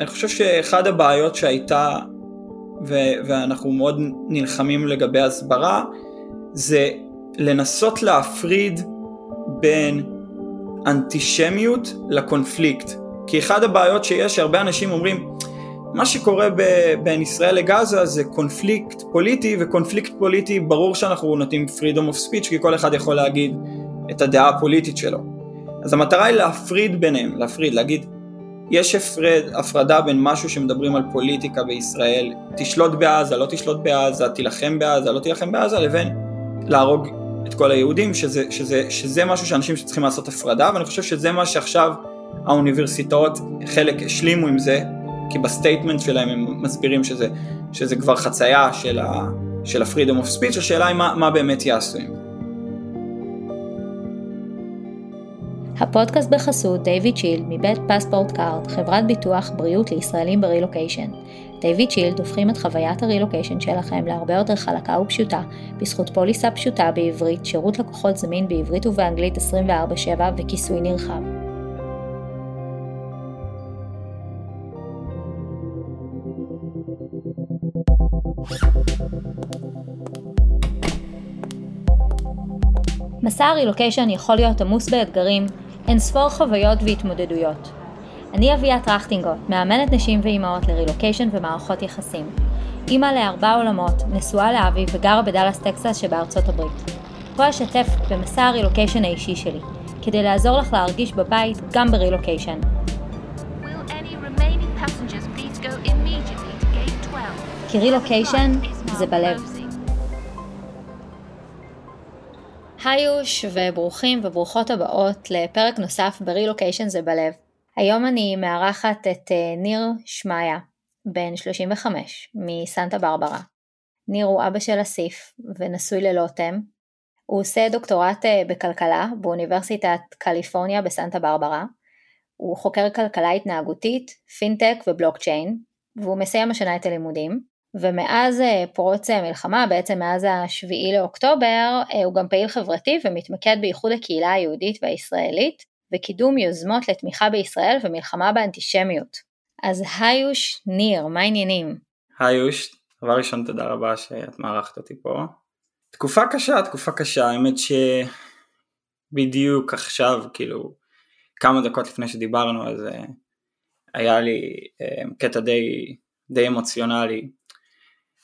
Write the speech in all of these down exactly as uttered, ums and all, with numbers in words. אני חושב שאחד הבעיות שהייתה, ו- ואנחנו מאוד נלחמים לגבי הסברה, זה לנסות להפריד בין אנטישמיות לקונפליקט. כי אחד הבעיות שיש, הרבה אנשים אומרים, מה שקורה ב- בין ישראל לגזה זה קונפליקט פוליטי, וקונפליקט פוליטי ברור שאנחנו נותנים freedom of speech, כי כל אחד יכול להגיד את הדעה הפוליטית שלו. אז המטרה היא להפריד ביניהם, להפריד, להגיד, יש הפרד, הפרדה בין משהו שמדברים על פוליטיקה בישראל, תשלוט בעזה, לא תשלוט בעזה, תלחם בעזה, לא תלחם בעזה, לבין להרוג את כל היהודים, שזה, שזה, שזה משהו שאנשים שצריכים לעשות הפרדה, ואני חושב שזה מה שעכשיו האוניברסיטאות חלק השלימו עם זה, כי בסטייטמנט שלהם הם מסבירים שזה, שזה כבר חצייה של ה, של ה-freedom of speech, השאלה היא מה, מה באמת יעשו עם זה. הפודקאסט בחסות דיוויד צ'יל מבית פספורט קארד, חברת ביטוח בריאות לישראלים ברילוקיישן. דיוויד צ'יל דופכים את חוויית הרילוקיישן שלכם להרבה יותר חלקה ופשוטה, בזכות פוליסה פשוטה בעברית, שירות לקוחות זמין בעברית ובאנגלית עשרים וארבע שבע וכיסוי נרחב. מסע הרילוקיישן יכול להיות עמוס באתגרים, אין ספור חוויות והתמודדויות. אני אביה טרחטינגוט, מאמנת נשים ואימהות לרילוקיישן ומערכות יחסים. אימא לארבע עולמות, נשואה לאבי וגרה בדלס טקסס שבארצות הברית. פה אשתף במסע הרילוקיישן האישי שלי, כדי לעזור לך להרגיש בבית גם ברילוקיישן. כי רילוקיישן זה בלב. היוש וברוכים וברוכות הבאות לפרק נוסף ברילוקיישן זה בלב. היום אני מארחת את ניר שמיה, בן שלושים וחמש, מסנטה ברברה. ניר הוא אבא של אסיף ונשוי ללוטם. הוא עושה דוקטורט בכלכלה באוניברסיטת קליפורניה בסנטה ברברה. הוא חוקר כלכלה התנהגותית, פינטק ובלוקצ'יין, והוא מסיים השנה את הלימודים. ומאז פרוץ מלחמה, בעצם מאז השביעי לאוקטובר, הוא גם פעיל חברתי ומתמקד בייחוד הקהילה היהודית והישראלית, וקידום יוזמות לתמיכה בישראל ומלחמה באנטישמיות. אז היוש ניר, מה העניינים? היוש, דבר ראשון תודה רבה שאת מארחת אותי פה. תקופה קשה, תקופה קשה, האמת שבדיוק עכשיו, כאילו כמה דקות לפני שדיברנו, אז היה לי קטע די, די אמוציונלי,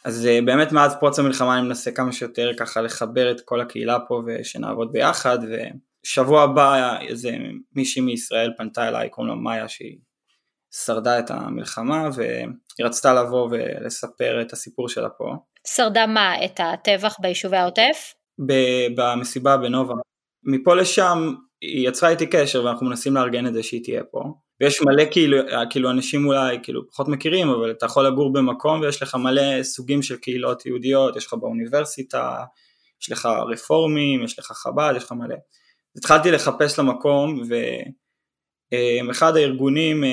אז באמת מאז פרוץ המלחמה אני מנסה כמה שיותר ככה לחבר את כל הקהילה פה ושנעבוד ביחד, ושבוע הבא איזה מישהי מישראל פנתה אליי, קוראים לה מאיה, שהיא שרדה את המלחמה והיא רצתה לבוא ולספר את הסיפור שלה פה. שרדה מה? את הטבח ביישובי העוטף? ב- במסיבה בנובה. מפה לשם היא יצרה איתי קשר ואנחנו מנסים לארגן את זה שהיא תהיה פה. ויש מלא כאילו, כאילו אנשים אולי כאילו פחות מכירים, אבל אתה יכול לגור במקום ויש לך מלא סוגים של קהילות יהודיות, יש לך באוניברסיטה, יש לך רפורמים, יש לך חב"ד, יש לך מלא. התחלתי לחפש למקום, ואחד הארגונים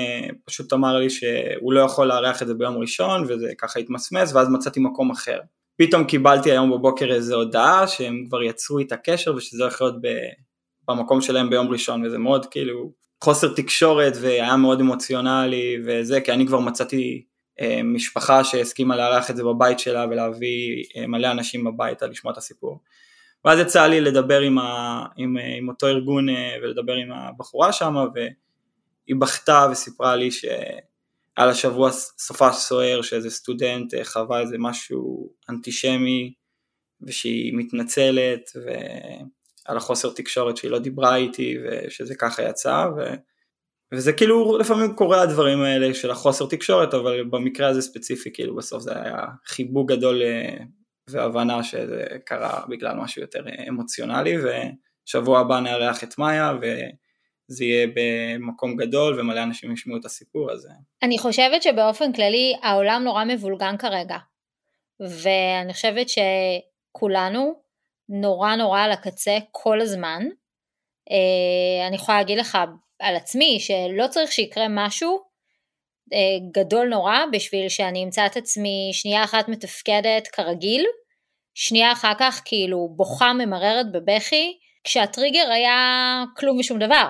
פשוט אמר לי שהוא לא יכול לארח את זה ביום ראשון, וזה ככה התמסמס, ואז מצאתי מקום אחר. פתאום קיבלתי היום בבוקר איזו הודעה, שהם כבר יצרו איתה קשר, ושזה הולך להיות במקום שלהם ביום ראשון, וזה מאוד כאילו... חוסר תקשורת, והיה מאוד אמוציונלי וזה, כי אני כבר מצאתי אה, משפחה שהסכימה לארח את זה בבית שלה, ולהביא אה, מלא אנשים בביתה לשמוע את הסיפור. ואז יצא לי לדבר עם, ה, עם, אה, עם אותו ארגון, אה, ולדבר עם הבחורה שם, והיא בכתה וסיפרה לי שעל השבוע סופה סוער, שאיזה סטודנט אה, חווה איזה משהו אנטישמי, ושהיא מתנצלת, ו... על החוסר תקשורת שהיא לא דיברה איתי, ושזה ככה יצא, ו... וזה כאילו לפעמים קורה הדברים האלה של החוסר תקשורת, אבל במקרה הזה ספציפי, כאילו בסוף זה היה חיבוק גדול והבנה שזה קרה בגלל משהו יותר אמוציונלי, ושבוע הבא נארח את מאיה, וזה יהיה במקום גדול, ומלא אנשים ישמעו את הסיפור הזה. אני חושבת שבאופן כללי העולם נורא מבולגן כרגע, ואני חושבת שכולנו, נורא נורא על הקצה כל הזמן. אני יכולה להגיד לך על עצמי שלא צריך שיקרה משהו גדול נורא בשביל שאני אמצא את עצמי שנייה אחת מתפקדת כרגיל, שנייה אחר כך כאילו בוכה ממררת בבכי, כשהטריגר היה כלום ושום דבר.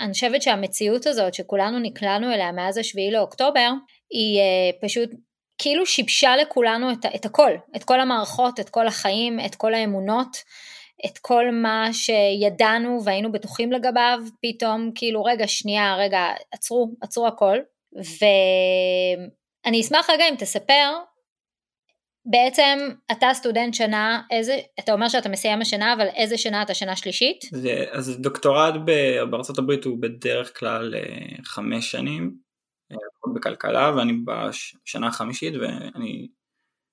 אני חושבת שהמציאות הזאת שכולנו נקלענו אליה מאז השביעי לאוקטובר, היא פשוט כאילו שיבשה לכולנו את הכל, את כל המערכות, את כל החיים, את כל האמונות, את כל מה שידענו והיינו בטוחים לגביו, פתאום כאילו רגע שנייה, רגע עצרו, עצרו הכל, ואני אשמח רגע אם תספר, בעצם אתה סטודנט שנה, איזה, אתה אומר שאתה מסיים השנה, אבל איזה שנה אתה שנה שלישית? זה, אז דוקטורט בארצות הברית הוא בדרך כלל חמש שנים, בכלכלה, ואני בשנה החמישית, ואני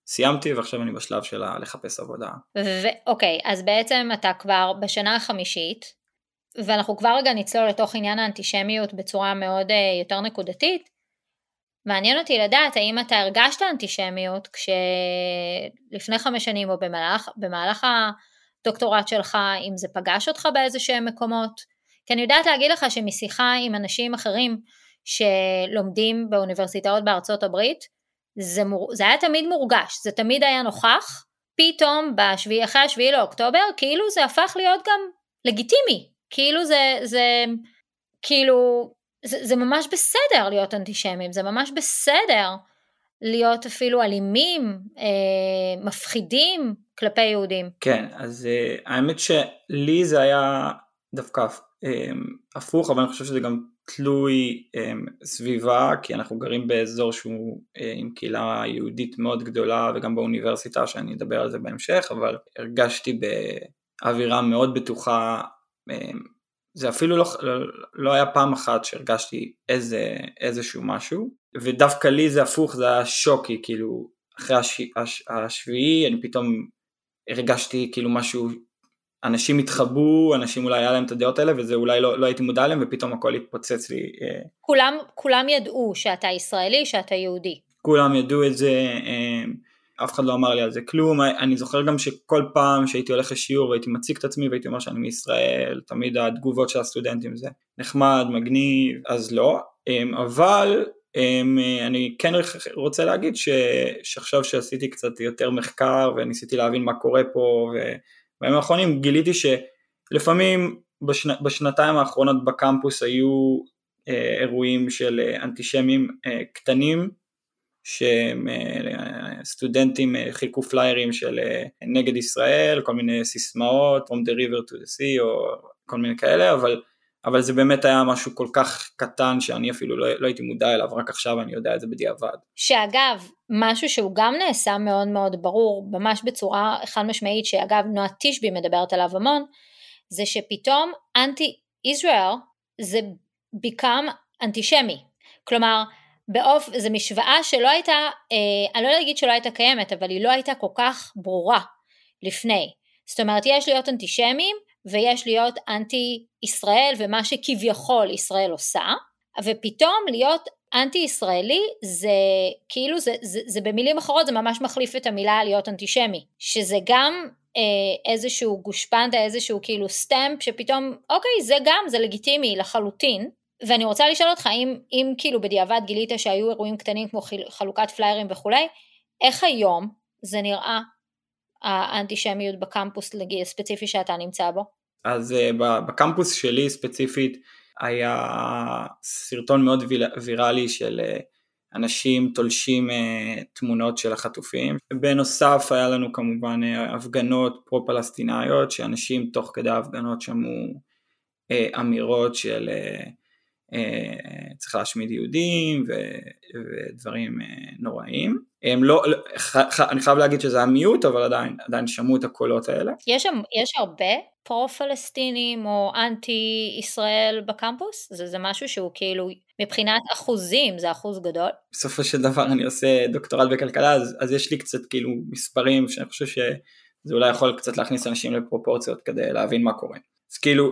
סיימתי, ועכשיו אני בשלב של לחפש עבודה. ו- אוקיי, אז בעצם אתה כבר בשנה החמישית, ואנחנו כבר רגע נצלול לתוך עניין האנטישמיות בצורה מאוד יותר נקודתית, מעניין אותי לדעת, האם אתה הרגשת אנטישמיות, כשלפני חמש שנים, או במהלך, במהלך הדוקטורט שלך, אם זה פגש אותך באיזה שהם מקומות, כי אני יודעת להגיד לך, שמשיחה עם אנשים אחרים, שלומדים באוניברסיטאות בארצות הברית, זה, מור... זה היה תמיד מורגש, זה תמיד היה נוכח, פתאום בשביעי, אחרי השביעי לאוקטובר, כאילו זה הפך להיות גם לגיטימי, כאילו זה, זה, כאילו, זה, זה ממש בסדר להיות אנטישמים, זה ממש בסדר להיות אפילו אלימים, אה, מפחידים כלפי יהודים. כן, אז אה, האמת שלי זה היה דווקא אה, הפוך, אבל אני חושב שזה גם תלוי um, סביבה, כי אנחנו גרים באזור שהוא uh, עם קהילה יהודית מאוד גדולה, וגם באוניברסיטה, שאני אדבר על זה בהמשך, אבל הרגשתי באווירה מאוד בטוחה, um, זה אפילו לא, לא, לא היה פעם אחת שהרגשתי איזה, איזשהו משהו, ודווקא לי זה הפוך, זה היה שוקי, כאילו, אחרי הש, הש, השביעי, אני פתאום הרגשתי כאילו משהו, אנשים התחבאו, אנשים אולי היה להם את הדעות האלה, וזה אולי לא, לא הייתי מודע להם, ופתאום הכל התפוצץ לי. כולם, כולם ידעו שאתה ישראלי, שאתה יהודי. כולם ידעו את זה, אף אחד לא אמר לי על זה כלום. אני זוכר גם שכל פעם שהייתי הולך לשיעור, והייתי מציג את עצמי, והייתי אומר שאני מישראל, תמיד התגובות של הסטודנטים זה נחמד, מגניב, אז לא. אבל אני כן רוצה להגיד ש, שעכשיו שעשיתי קצת יותר מחקר, וניסיתי להבין מה קורה פה, ו... בימים האחרונים גיליתי שלפעמים בשנ... בשנתיים האחרונות בקמפוס היו אה, אירועים של אנטישמים אה, קטנים, שסטודנטים אה, חילקו פליירים של אה, נגד ישראל, כל מיני סיסמאות, From the river to the sea, או כל מיני כאלה, אבל, אבל זה באמת היה משהו כל כך קטן, שאני אפילו לא, לא הייתי מודע אליו, רק עכשיו אני יודע את זה בדיעבד. שאגב, משהו שהוא גם נעשה מאוד מאוד ברור, ממש בצורה חד משמעית, שאגב נועה תשבי מדברת עליו המון, זה שפתאום אנטי-ישראל זה ביקם אנטישמי, כלומר, באוף, זו משוואה שלא הייתה, אה, אני לא להגיד שלא הייתה קיימת, אבל היא לא הייתה כל כך ברורה לפני, זאת אומרת, יש להיות אנטישמים, ויש להיות אנטי-ישראל, ומה שכביכול ישראל עושה, ופתאום להיות אנטי-ישראלי, זה כאילו, זה, זה, זה במילים אחרות, זה ממש מחליף את המילה להיות אנטישמי, שזה גם אה, איזשהו גושפנדה, איזשהו כאילו סטמפ, שפתאום, אוקיי, זה גם, זה לגיטימי לחלוטין, ואני רוצה לשאול אותך, אם, אם כאילו בדיעבד גילית שהיו אירועים קטנים, כמו חלוקת פליירים וכולי, איך היום זה נראה, האנטישמיות בקמפוס ספציפי שאתה נמצא בו? אז בקמפוס שלי ספציפית, היה סרטון מאוד ויראלי של אנשים תולשים תמונות של החטופים. בנוסף היה לנו כמובן הפגנות פרו-פלסטיניות, שאנשים תוך כדי ההפגנות שמו אמירות של צריך להשמיד יהודים ודברים נוראים. הם לא, אני חייב להגיד שזה המיעוט, אבל עדיין, עדיין שמעו את הקולות האלה. יש, יש הרבה פרו-פלסטינים או אנטי-ישראל בקמפוס? זה, זה משהו שהוא כאילו, מבחינת אחוזים, זה אחוז גדול? בסופו של דבר אני עושה דוקטורט בכלכלה, אז, אז יש לי קצת כאילו מספרים, שאני חושב שזה אולי יכול קצת להכניס אנשים לפרופורציות, כדי להבין מה קורה. אז כאילו,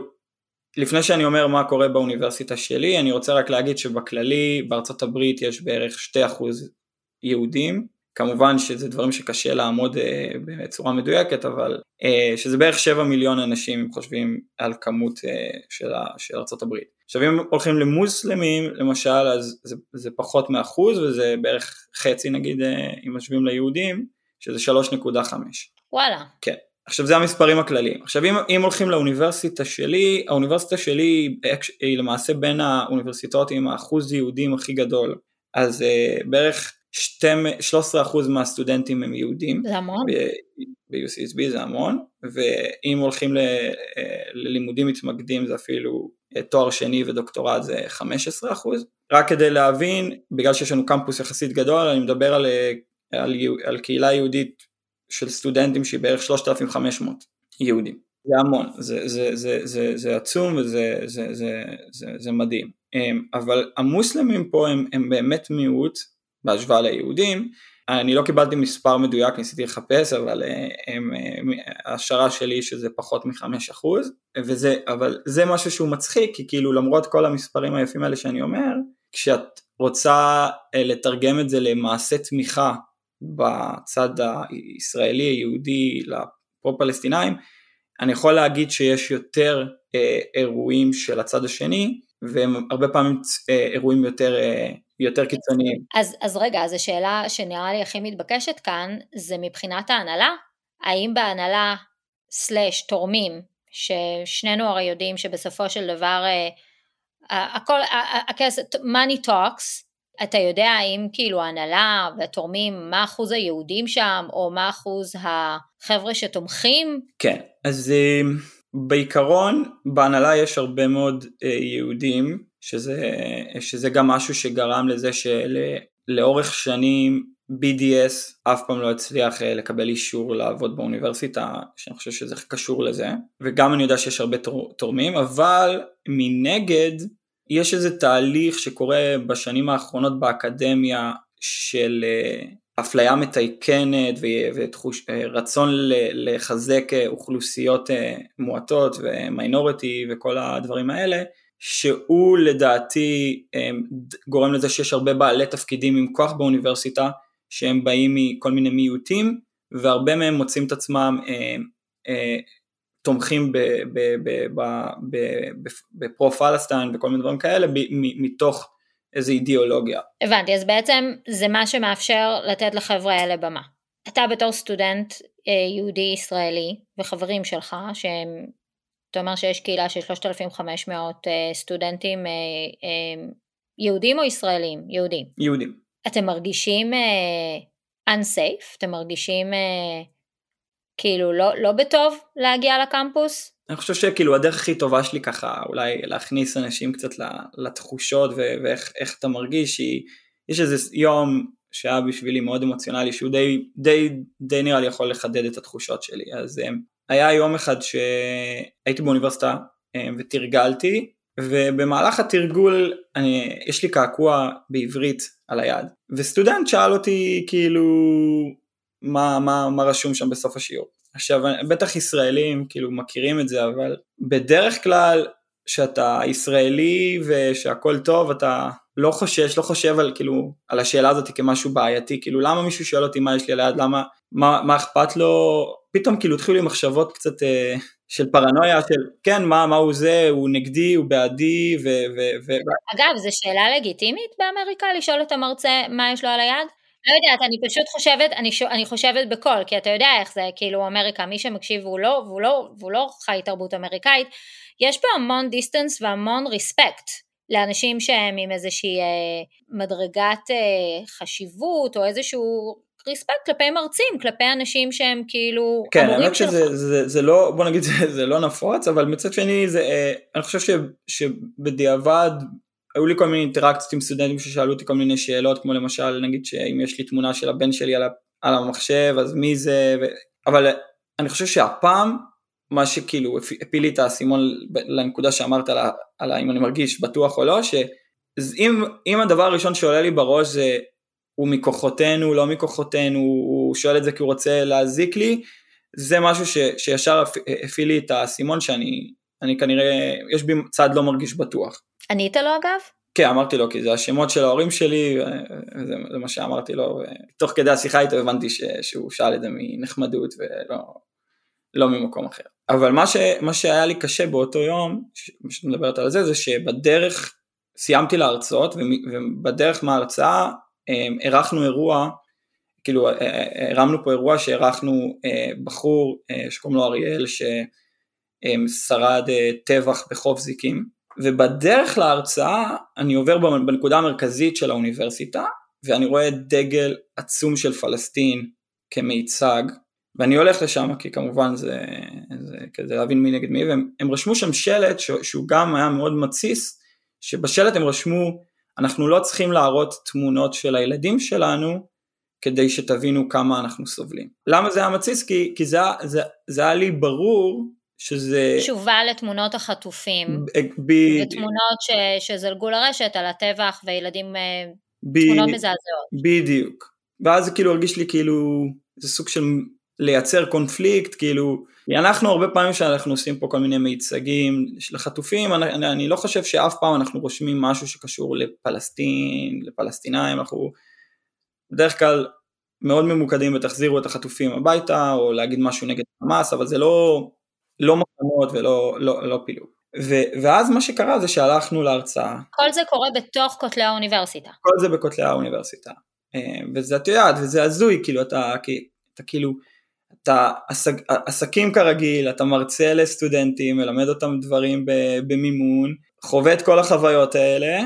לפני שאני אומר מה קורה באוניברסיטה שלי, אני רוצה רק להגיד שבכללי, בארצות הברית יש בערך שני אחוז יהודים, כמובן שזה דברים שקשה לעמוד אה, בצורה מדויקת, אבל אה, שזה בערך שבעה מיליון אנשים, אם חושבים על כמות אה, של, ה, של ארצות הברית. עכשיו אם הולכים למוסלמים, למשל, אז זה, זה פחות מאחוז, וזה בערך חצי נגיד, אה, אם משווים ליהודים, שזה שלוש נקודה חמש. וואלה. כן. עכשיו זה המספרים הכלליים. עכשיו אם, אם הולכים לאוניברסיטה שלי, האוניברסיטה שלי היא למעשה בין האוניברסיטאות עם האחוז יהודים הכי גדול, אז uh, בערך שלושה עשר אחוז מהסטודנטים הם יהודים. זה המון. ב-יו סי אס בי זה המון, ואם הולכים ללימודים מתמקדים זה אפילו תואר שני ודוקטורט זה חמישה עשר אחוז. רק כדי להבין, בגלל שיש לנו קמפוס יחסית גדול, אני מדבר על, על, על קהילה יהודית של סטודנטים שהיא בערך שלושת אלפים וחמש מאות יהודים. זה המון, זה, זה, זה, זה, זה עצום וזה זה, זה, זה, זה מדהים. אבל המוסלמים פה הם, הם באמת מיעוט, בהשוואה ליהודים. אני לא קיבלתי מספר מדויק, ניסיתי לחפש, אבל הם, השערה שלי שזה פחות מחמש אחוז, וזה, אבל זה משהו שהוא מצחיק, כי כאילו למרות כל המספרים היפים האלה שאני אומר, כשאת רוצה לתרגם את זה למעשה תמיכה בצד הישראלי היהודי לפרו-פלסטינאים, אני יכול להגיד שיש יותר אה, אירועים של הצד השני, והם הרבה פעמים אה, אירועים יותר... אה, יותר קיצוניים. אז, אז רגע, אז השאלה שנראה לי הכי מתבקשת כאן, זה מבחינת ההנהלה, האם בהנהלה סלש תורמים, ששנינו הרי יודעים שבסופו של דבר, הכל, הכסף, money talks, אתה יודע האם כאילו ההנהלה והתורמים, מה אחוז היהודים שם, או מה אחוז החבר'ה שתומכים? כן, אז בעיקרון, בהנהלה יש הרבה מאוד יהודים, שזה, שזה גם משהו שגרם לזה שלאורך שנים בי די אס אף פעם לא הצליח לקבל אישור לעבוד באוניברסיטה, שאני חושב שזה קשור לזה, וגם אני יודע שיש הרבה תורמים, אבל מנגד יש איזה תהליך שקורה בשנים האחרונות באקדמיה של אפליה מתייקנת ורצון לחזק אוכלוסיות מועטות ומיינורטי וכל הדברים האלה, שהוא לדעתי גורם לזה שיש הרבה בעלי תפקידים עם כוח באוניברסיטה, שהם באים מכל מיני מיעוטים, והרבה מהם מוצאים את עצמם תומכים בפרו-פלסטיין וכל מיני דברים כאלה, מתוך איזו אידיאולוגיה. הבנתי, אז בעצם זה מה שמאפשר לתת לחבר'ה האלה במה. אתה בתור סטודנט יהודי ישראלי, וחברים שלך שהם, אתה אומר שיש קהילה של שלושת אלפים וחמש מאות סטודנטים יהודים או ישראלים? יהודים. יהודים. אתם מרגישים unsafe? אתם מרגישים כאילו לא, לא בטוב להגיע לקמפוס? אני חושב שכאילו הדרך הכי טובה שלי ככה, אולי להכניס אנשים קצת לתחושות ואיך איך אתה מרגיש. יש איזה יום שהיה בשבילי מאוד אמוציונלי, שהוא די, די, די נראה לי יכול לחדד את התחושות שלי. אז היה יום אחד שהייתי באוניברסיטה ותרגלתי, ובמהלך התרגול אני, יש לי קעקוע בעברית על היד, וסטודנט שאל אותי כאילו מה, מה, מה רשום שם בסוף השיעור. עכשיו בטח ישראלים כאילו מכירים את זה, אבל בדרך כלל שאתה ישראלי ושהכל טוב, אתה לא חושש, לא חושב על, כאילו, על השאלה הזאת כמשהו בעייתי, כאילו למה מישהו שואל אותי מה יש לי על היד, למה, מה, מה אכפת לו, פתאום כאילו התחילו לי מחשבות קצת אה, של פרנויה, של כן, מה, מה הוא זה, הוא נגדי, הוא בעדי, ו... ו, ו... אגב, זו שאלה לגיטימית באמריקה, לשאול את המרצה מה יש לו על היד? לא יודעת, אני פשוט חושבת, אני, ש... אני חושבת בכל, כי אתה יודע איך זה, כאילו אמריקה, מי שמקשיב והוא לא, והוא לא, והוא לא חי תרבות אמריקאית, יש פה המון דיסטנס והמון ריספקט, לאנשים שהם עם איזושהי מדרגת חשיבות, או איזשהו ריספקט כלפי מרצים, כלפי אנשים שהם כאילו כן, אמורים שלך. כן, אני חושב שזה לא, בוא נגיד, זה, זה לא נפוץ, אבל מצד שני, זה, אני חושב ש, שבדיעבד, היו לי כל מיני אינטראקציות עם סטודנטים, ששאלו אותי כל מיני שאלות, כמו למשל, נגיד שאם יש לי תמונה של הבן שלי על, על המחשב, אז מי זה, ו... אבל אני חושב שהפעם, מה שכאילו הפיל לי את הסימון לנקודה שאמרת על האם אני מרגיש בטוח או לא, שאם הדבר הראשון שעולה לי בראש זה הוא מכוחותינו, לא מכוחותינו, הוא שואל את זה כי הוא רוצה להזיק לי, זה משהו ש, שישר הפיל לי את הסימון שאני אני כנראה, יש בי צד לא מרגיש בטוח. ענית לו אגב? כן, אמרתי לו, כי זה השמות של ההורים שלי, זה, זה מה שאמרתי לו, תוך כדי השיחה איתו הבנתי ש, שהוא שאל את זה מנחמדות ולא... לא ממקום אחר. אבל מה, ש, מה שהיה לי קשה באותו יום, מה שאת מדברת על זה, זה שבדרך סיימתי להרצאות, ובדרך מההרצאה, ערכנו אירוע כאילו הרמנו פה אירוע שערכנו בחור שקוראים לו אריאל ששרד טבח בחוף זיקים, ובדרך להרצאה אני עובר בנקודה המרכזית של האוניברסיטה, ואני רואה דגל עצום של פלסטין כמיצג, ואני הולך לשם, כי כמובן זה, זה כדי להבין מי נגד מי, והם הם רשמו שם שלט ש, שהוא גם היה מאוד מציס, שבשלט הם רשמו, אנחנו לא צריכים להראות תמונות של הילדים שלנו, כדי שתבינו כמה אנחנו סובלים. למה זה היה מציס? כי, כי זה, זה, זה היה לי ברור, שזה... תשובה לתמונות החטופים, ב... ותמונות ש, שזלגו לרשת על הטבח, וילדים ב... תמונות מזעזעות. בדיוק. ואז כאילו הרגיש לי כאילו, זה סוג של... לייצר קונפליקט, כאילו, אנחנו הרבה פעמים שאנחנו עושים פה כל מיני מיצגים לחטופים, אני, אני לא חושב שאף פעם אנחנו רושמים משהו שקשור לפלסטין, לפלסטינאים, אנחנו בדרך כלל מאוד ממוקדים בתחזירו את החטופים הביתה, או להגיד משהו נגד חמאס, אבל זה לא, לא מחנות ולא לא, לא פילוג. ו- ואז מה שקרה זה שהלכנו להרצאה. כל זה קורה בתוך כותלי האוניברסיטה. כל זה בכותלי האוניברסיטה. וזה את יודעת, וזה הזוי, כאילו, אתה, אתה כאילו, אתה עסקים כרגיל, אתה מרצה לסטודנטים, מלמד אותם דברים במימון, חווה את כל החוויות האלה,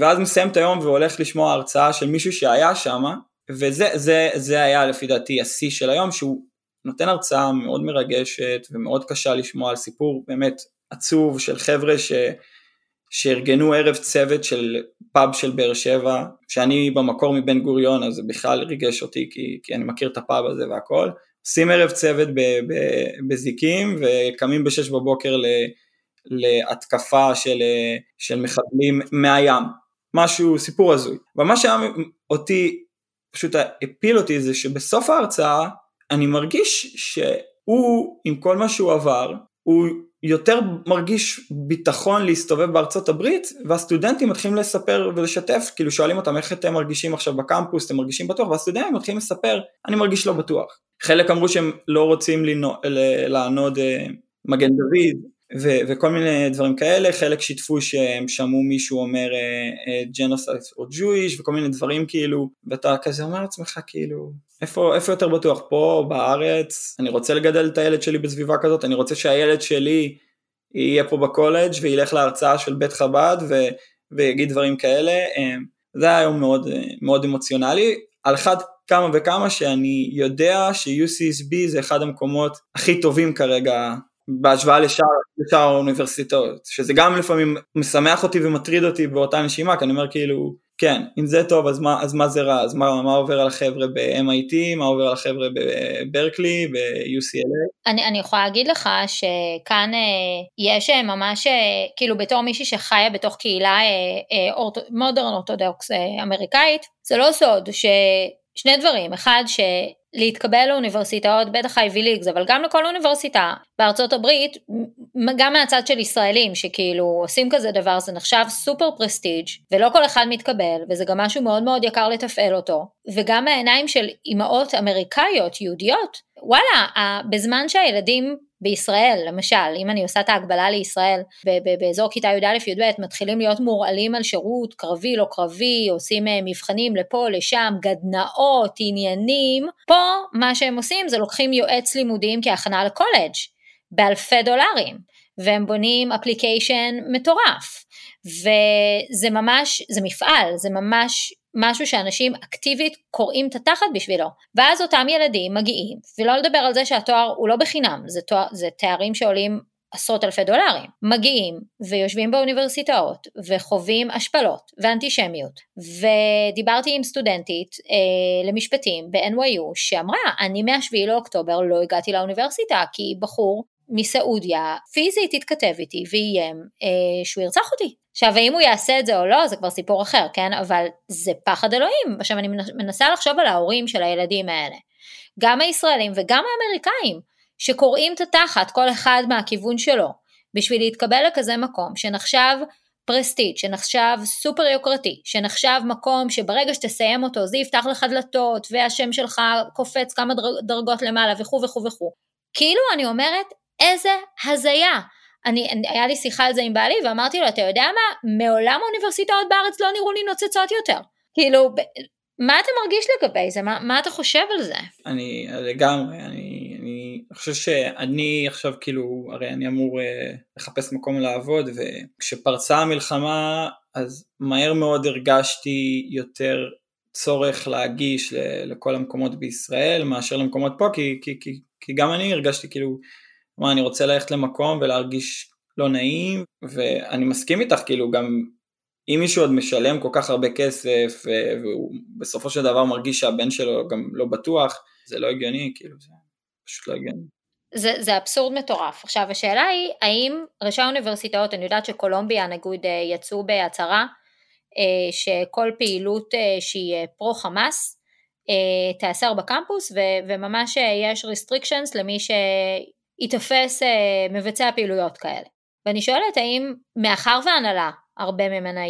ואז מסיים את היום והולך לשמוע הרצאה של מישהו שהיה שם, וזה זה, זה היה לפי דעתי השיא של היום, שהוא נותן הרצאה מאוד מרגשת ומאוד קשה לשמוע על סיפור באמת עצוב של חבר'ה ש, שארגנו ערב צוות של פאב של באר שבע, שאני במקור מבן גוריון, אז זה בכלל ריגש אותי, כי, כי אני מכיר את הפאב הזה והכל, עושים ערב צוות בזיקים, וקמים בשש בבוקר להתקפה של, של מחבלים מהים, משהו, סיפור הזוי, ומה שאותי, פשוט הפיל אותי, זה שבסוף ההרצאה, אני מרגיש שהוא, עם כל מה שהוא עבר, הוא יותר מרגיש ביטחון להסתובב בארצות הברית, והסטודנטים מתחילים לספר ולשתף, כאילו שואלים אותם איך אתם מרגישים עכשיו בקמפוס, אתם מרגישים בטוח, והסטודנטים מתחילים לספר, אני מרגיש לא בטוח. חלק אמרו שהם לא רוצים לענוד מגן דוד, וכל מיני דברים כאלה, חלק שיתפו שהם שמעו מישהו אומר ג'נוסייד או ג'ויש, וכל מיני דברים כאילו, ואתה כזה אומר לעצמך כאילו... איפה, איפה יותר בטוח? פה, בארץ, אני רוצה לגדל את הילד שלי בסביבה כזאת, אני רוצה שהילד שלי יהיה פה בקולג' וילך להרצאה של בית חב"ד ו, ויגיד דברים כאלה, זה היה היום מאוד, מאוד אמוציונלי, על אחד כמה וכמה שאני יודע ש-U C S B זה אחד המקומות הכי טובים כרגע, בהשוואה לשאר, לשאר האוניברסיטאות, שזה גם לפעמים משמח אותי ומטריד אותי באותה נשימה, כי אני אומר כאילו, כן, אם זה טוב, אז מה, אז מה זה רע? אז מה, מה עובר על החבר'ה ב-M I T, מה עובר על החבר'ה בברקלי, ב-U C L A? אני, אני יכולה להגיד לך שכאן אה, יש ממש, אה, כאילו בתור מישהי שחיה בתוך קהילה אה, אה, מודרן אורתודוקס אה, אמריקאית, זה לא סוד ששני דברים, אחד ש... להתקבל לאוניברסיטאות, בטח היווי ליגס, אבל גם לכל אוניברסיטה בארצות הברית, גם מהצד של ישראלים, שכאילו עושים כזה דבר, זה נחשב סופר פרסטיג', ולא כל אחד מתקבל, וזה גם משהו מאוד מאוד יקר לתפעל אותו, וגם העיניים של אמהות אמריקאיות, יהודיות, וואלה, בזמן שהילדים בישראל, למשל, אם אני עושה את ההגבלה לישראל, באזור כיתה י"א י"ב, מתחילים להיות מורעלים על שירות, קרבי, לא קרבי, עושים מבחנים לפה, לשם, גדנאות, עניינים, פה מה שהם עושים זה לוקחים יועץ לימודים כהכנה לקולג' באלפי דולרים, והם בונים אפליקיישן מטורף, וזה ממש, זה מפעל, זה ממש... משהו שאנשים אקטיבית קוראים את התחת בשבילו, ואז אותם ילדים מגיעים, ולא לדבר על זה שהתואר הוא לא בחינם, זה, תואר, זה תארים שעולים עשרות אלפי דולרים, מגיעים ויושבים באוניברסיטאות, וחווים השפלות ואנטישמיות, ודיברתי עם סטודנטית אה, למשפטים ב-N Y U, שאמרה, אני מהשביעי לאוקטובר לא הגעתי לאוניברסיטה, כי בחור מסעודיה פיזית התכתב איתי, ואיים אה, שהוא ירצח אותי, עכשיו, האם הוא יעשה את זה או לא, זה כבר סיפור אחר, כן? אבל זה פחד אלוהים. עכשיו, אני מנסה לחשוב על ההורים של הילדים האלה. גם הישראלים וגם האמריקאים, שקוראים את התחת, כל אחד מהכיוון שלו, בשביל להתקבל לכזה מקום, שנחשב פרסטיג', שנחשב סופר יוקרתי, שנחשב מקום שברגע שתסיים אותו, זה יפתח לך דלתות, והשם שלך קופץ כמה דרגות למעלה, וכו וכו וכו. כאילו, אני אומרת, איזה הזיה. אני, היה לי שיחה על זה עם בעלי, ואמרתי לו, אתה יודע מה, מעולם האוניברסיטאות בארץ לא נראו לי נוצצות יותר, כאילו, מה אתה מרגיש לגבי זה? מה, מה אתה חושב על זה? אני לגמרי, אני, אני חושב שאני עכשיו כאילו, הרי אני אמור אה, לחפש מקום לעבוד, וכשפרצה המלחמה, אז מהר מאוד הרגשתי יותר צורך להגיש ל, לכל המקומות בישראל, מאשר למקומות פה, כי, כי, כי, כי גם אני הרגשתי כאילו, מה, אני רוצה ללכת למקום ולהרגיש לא נעים, ואני מסכים איתך כאילו גם, אם מישהו עוד משלם כל כך הרבה כסף, והוא בסופו של דבר מרגיש שהבן שלו גם לא בטוח, זה לא הגיוני, כאילו, זה פשוט לא הגיוני. זה, זה אבסורד מטורף. עכשיו, השאלה היא, האם ראשי האוניברסיטאות, אני יודעת שקולומביה, נגיד, יצאו בהצהרה, שכל פעילות שהיא פרו-חמאס, תיאסר בקמפוס, וממש יש restrictions למי שיתפס מבצע פעילויות כאלה. ואני שואלת, האם מאחר והנהלה, הרבה ממנה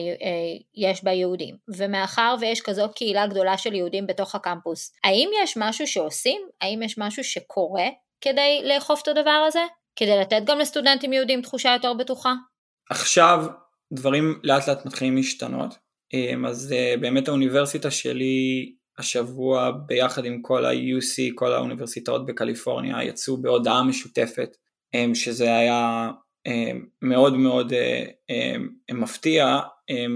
יש בה יהודים, ומאחר ויש כזו קהילה גדולה של יהודים בתוך הקמפוס, האם יש משהו שעושים? האם יש משהו שקורה כדי לאכוף את הדבר הזה? כדי לתת גם לסטודנטים יהודים תחושה יותר בטוחה? עכשיו דברים לאט לאט מתחילים להשתנות, אז באמת האוניברסיטה שלי השבוע ביחד עם כל ה-U C, כל האוניברסיטאות בקליפורניה, יצאו בהודעה משותפת, שזה היה מאוד מאוד מפתיע,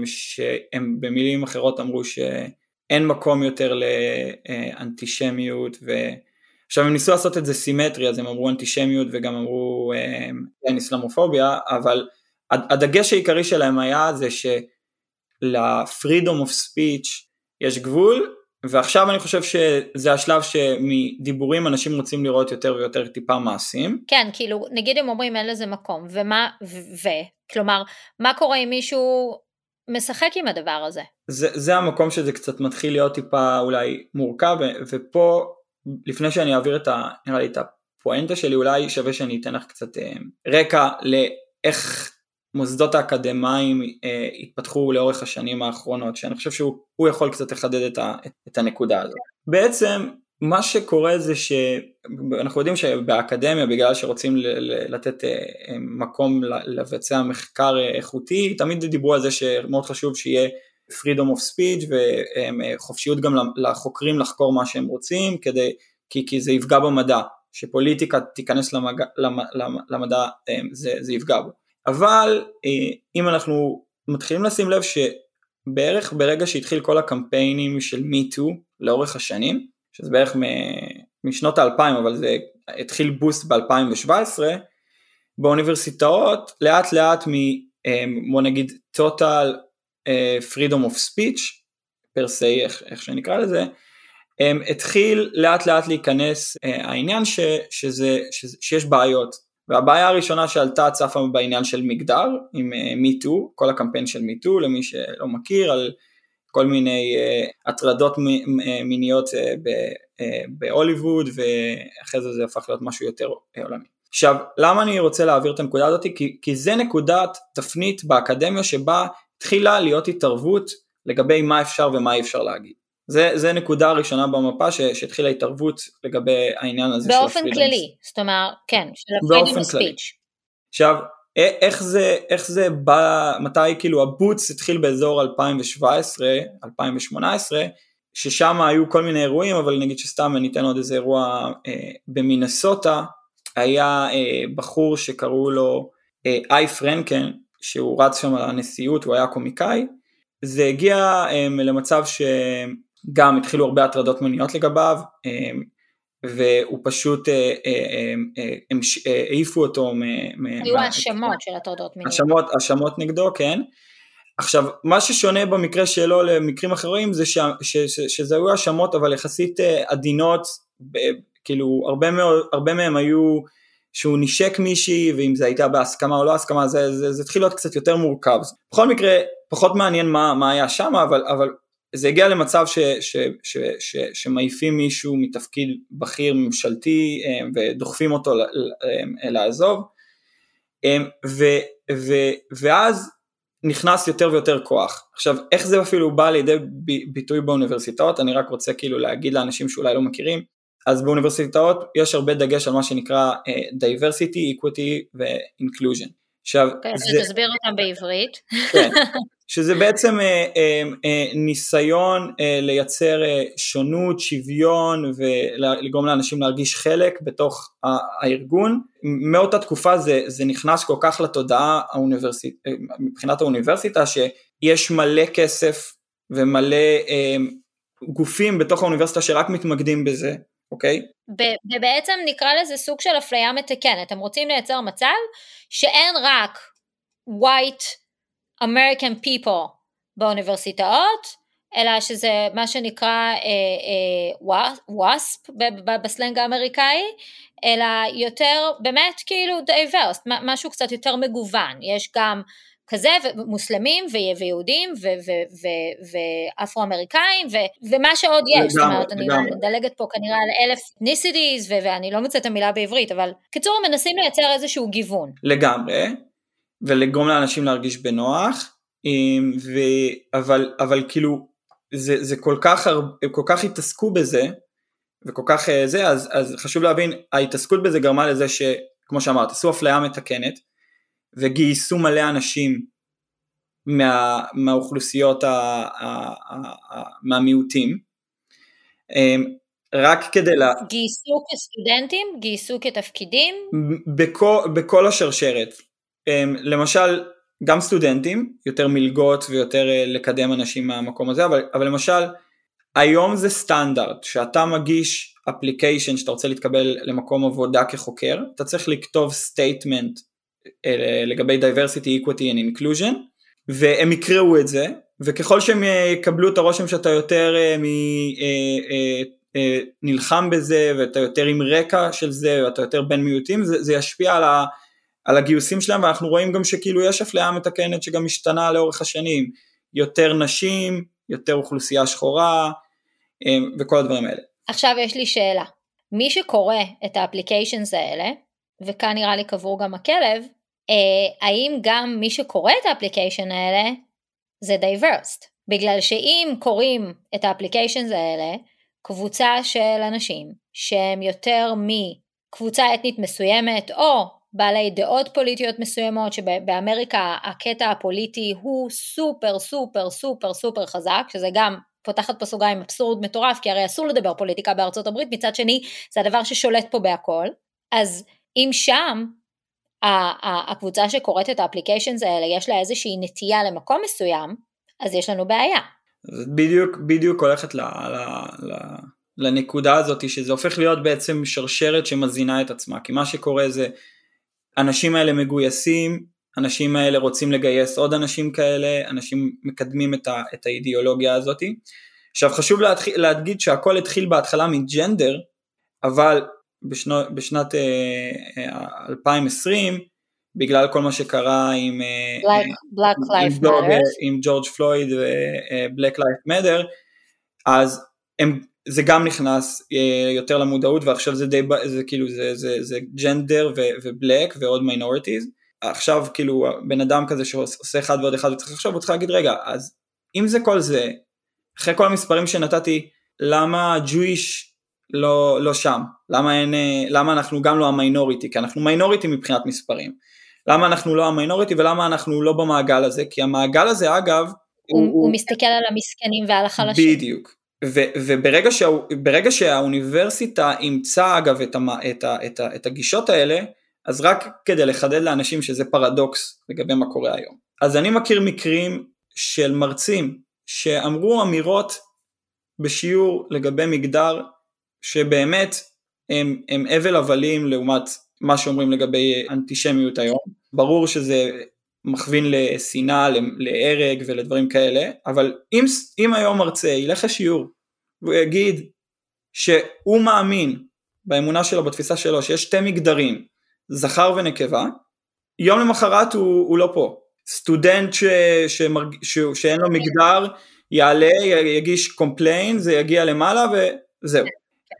שהם במילים אחרות אמרו שאין מקום יותר לאנטישמיות, ועכשיו הם ניסו לעשות את זה סימטרי, אז הם אמרו אנטישמיות וגם אמרו איסלאמופוביה, אבל הדגש העיקרי שלהם היה זה של-freedom of speech יש גבול, ועכשיו אני חושב שזה השלב שמדיבורים אנשים רוצים לראות יותר ויותר טיפה מעשים. כן, כאילו, נגיד הם אומרים אין לזה מקום, ומה, ו, כלומר, מה קורה אם מישהו משחק עם הדבר הזה? זה, זה המקום שזה קצת מתחיל להיות טיפה אולי מורכב, ופה, לפני שאני אעביר את, ה, נראה לי, את הפואנטה שלי, אולי שווה שאני אתן לך קצת רקע לאיך מוסדות האקדמיים אה, התפתחו לאורך השנים האחרונות, שאני חושב שהוא יכול קצת לחדד את, ה, את הנקודה הזאת. בעצם, מה שקורה זה שאנחנו יודעים שבאקדמיה, בגלל שרוצים ל, ל, לתת אה, מקום לבצע מחקר איכותי, תמיד דיברו על זה שמאוד חשוב שיהיה freedom of speech, וחופשיות גם לחוקרים לחקור מה שהם רוצים, כדי, כי, כי זה יפגע במדע, שפוליטיקה תיכנס למדע, למדע אה, זה, זה יפגע בו. אבל אם אנחנו מתחילים לשים לב שבערך ברגע שהתחיל כל הקמפיינים של MeToo לאורך השנים, שזה בערך משנות ה-אלפיים, אבל זה התחיל בוסט ב-אלפיים שבע עשרה, באוניברסיטאות לאט לאט מבוא נגיד total freedom of speech, per se, איך, איך שנקרא לזה, התחיל לאט לאט להיכנס העניין ש, שזה, שיש בעיות, והבעיה הראשונה שעלתה צפה בעניין של מגדר, עם MeToo, כל הקמפיין של MeToo, למי שלא מכיר, על כל מיני הטרדות מיניות בהוליווד, ואחרי זה זה הפך להיות משהו יותר עולמי. עכשיו, למה אני רוצה להעביר את הנקודה הזאת? כי, כי זה נקודת תפנית באקדמיה, שבה התחילה להיות התערבות לגבי מה אפשר ומה אי אפשר להגיד. זה, זה נקודה הראשונה במפה ש, שהתחילה התערבות לגבי העניין הזה. באופן כללי, זאת אומרת, כן, של הפרידים הספיץ'. עכשיו, איך זה, איך זה בא, מתי כאילו הבוץ התחיל באזור אלפיים שבע עשרה, אלפיים שמונה עשרה, ששם היו כל מיני אירועים, אבל נגיד שסתם אני אתן עוד איזה אירוע אה, במינסוטה, היה אה, בחור שקראו לו אה, אל פרנקן, שהוא רץ שם על הנשיאות, הוא היה קומיקאי, זה הגיע אה, למצב ש... גם התחילו הרבה הטרדות מיניות לגביו, והוא פשוט, הם העיפו אותו. היו האשמות של הטרדות מיניות. האשמות נגדו, כן. עכשיו, מה ששונה במקרה שלו למקרים אחרים, זה שזה היו האשמות, אבל יחסית עדינות, כאילו הרבה מהם היו, שהוא נשק מישהי, ואם זה הייתה בהסכמה או לא הסכמה, זה התחיל להיות קצת יותר מורכב. בכל מקרה, פחות מעניין מה היה שם, אבל... זה הגיע למצב ש, ש, ש, ש, שמעיפים מישהו מתפקיד בכיר ממשלתי, ודוחפים אותו לעזוב, ו, ו, ואז נכנס יותר ויותר כוח. עכשיו, איך זה אפילו בא לידי ביטוי באוניברסיטאות? אני רק רוצה כאילו להגיד לאנשים שאולי לא מכירים, אז באוניברסיטאות יש הרבה דגש על מה שנקרא Diversity, equity, and inclusion. עכשיו, זה... תסביר אותם בעברית. כן, שזה בעצם אה, אה, אה, ניסיון אה, לייצר אה, שונות, שוויון, ולגרום לאנשים להרגיש חלק בתוך הארגון. מאותה תקופה זה, זה נכנס כל כך לתודעה האוניברסיט... מבחינת האוניברסיטה, שיש מלא כסף ומלא אה, גופים בתוך האוניברסיטה שרק מתמקדים בזה. אוקיי? ובעצם נקרא לזה סוג של אפליה מתקנת. הם רוצים לייצר מצב שאין רק white American people באוניברסיטאות, אלא שזה מה שנקרא wasp בסלנג האמריקאי, אלא יותר באמת כאילו diverse, משהו קצת יותר מגוון. יש גם כזה, מוסלמים ויהודים ואפרו-אמריקאים, ומה שעוד יש, זאת אומרת, אני מדלגת פה כנראה על אלף ethnicities, ואני לא מוצאת המילה בעברית, אבל קיצור, מנסים לייצר איזשהו גיוון. לגמרי, ולגרום לאנשים להרגיש בנוח, אבל כאילו, זה כל כך, כל כך התעסקו בזה, וכל כך זה, אז חשוב להבין, ההתעסקות בזה גרמה לזה ש, כמו שאמרת, עשו אפליה מתקנת, וגייסו מלא אנשים מה, מהאוכלוסיות, ה, ה, ה, ה, מהמיעוטים, רק כדי לה... גייסו כסטודנטים, גייסו כתפקידים? בכל, בכל השרשרת, למשל, גם סטודנטים, יותר מלגות ויותר לקדם אנשים מהמקום הזה, אבל, אבל למשל, היום זה סטנדרט, שאתה מגיש אפליקיישן, שאתה רוצה להתקבל למקום עבודה כחוקר, אתה צריך לכתוב סטייטמנט, לגבי Diversity, equity, and inclusion, והם יקראו את זה, וככל שהם יקבלו את הרושם שאתה יותר נלחם בזה, ואתה יותר עם רקע של זה, ואתה יותר בין מיעוטים, זה ישפיע על הגיוסים שלהם, ואנחנו רואים גם שכאילו יש אפליה מתקנת, שגם משתנה לאורך השנים, יותר נשים, יותר אוכלוסייה שחורה, וכל הדברים האלה. עכשיו יש לי שאלה, מי שקורא את האפליקיישנס האלה, וכאן נראה לי קבור גם הכלב, אה, האם גם מי שקורא את האפליקיישן האלה, זה דייברסט. בגלל שאם קוראים את האפליקיישן האלה, קבוצה של אנשים, שהם יותר מקבוצה אתנית מסוימת, או בעלי דעות פוליטיות מסוימות, שבאמריקה הקטע הפוליטי הוא סופר סופר סופר סופר חזק, שזה גם פותחת בסוגריים אבסורד מטורף, כי הרי אסור לדבר פוליטיקה בארצות הברית, מצד שני זה הדבר ששולט פה בהכל. אז אם שם הקבוצה שקוראת את האפליקיישנס האלה, יש לה איזושהי נטייה למקום מסוים, אז יש לנו בעיה. בדיוק, בדיוק הולכת ל, ל, ל, לנקודה הזאת, שזה הופך להיות בעצם שרשרת שמזינה את עצמה, כי מה שקורה זה, אנשים האלה מגויסים, אנשים האלה רוצים לגייס עוד אנשים כאלה, אנשים מקדמים את, ה, את האידיאולוגיה הזאת. עכשיו חשוב להתחיל, להדגיד שהכל התחיל בהתחלה מג'נדר, אבל... בשנת אלפיים ועשרים, בגלל כל מה שקרה עם ג'ורג' פלויד ובלק לייף מדר, אז זה גם נכנס יותר למודעות, ועכשיו זה די, זה כאילו, זה ג'נדר ובלק ועוד מיינורטיז, עכשיו כאילו בן אדם כזה שעושה אחד ועוד אחד, וצריך עכשיו, הוא צריך להגיד רגע, אז אם זה כל זה, אחרי כל המספרים שנתתי, למה ג'ויש, לא, לא שם. למה אין, למה אנחנו גם לא המיינוריטי? כי אנחנו מיינוריטי מבחינת מספרים. למה אנחנו לא המיינוריטי, ולמה אנחנו לא במעגל הזה? כי המעגל הזה, אגב, הוא, הוא, הוא מסתכל על המסכנים ועל החלשים. בדיוק. ו, וברגע שה, ברגע שהאוניברסיטה ימצא, אגב, את ה, את ה, את ה, את הגישות האלה, אז רק כדי לחדד לאנשים שזה פרדוקס לגבי מה קורה היום. אז אני מכיר מקרים של מרצים שאמרו אמירות בשיעור לגבי מגדר, שבאמת הם, הם אבל אבלים לעומת מה שאומרים לגבי אנטישמיות היום. ברור שזה מכווין לסינא, להרג ולדברים כאלה, אבל אם, אם היום מרצה ילך לשיעור ויגיד שהוא מאמין באמונה שלו, בתפיסה שלו, שיש שתי מגדרים, זכר ונקבה, יום למחרת הוא, הוא לא פה. סטודנט ש, שמרג, ש, שאין לו מגדר, יעלה, יגיש קומפליין, זה יגיע למעלה וזהו.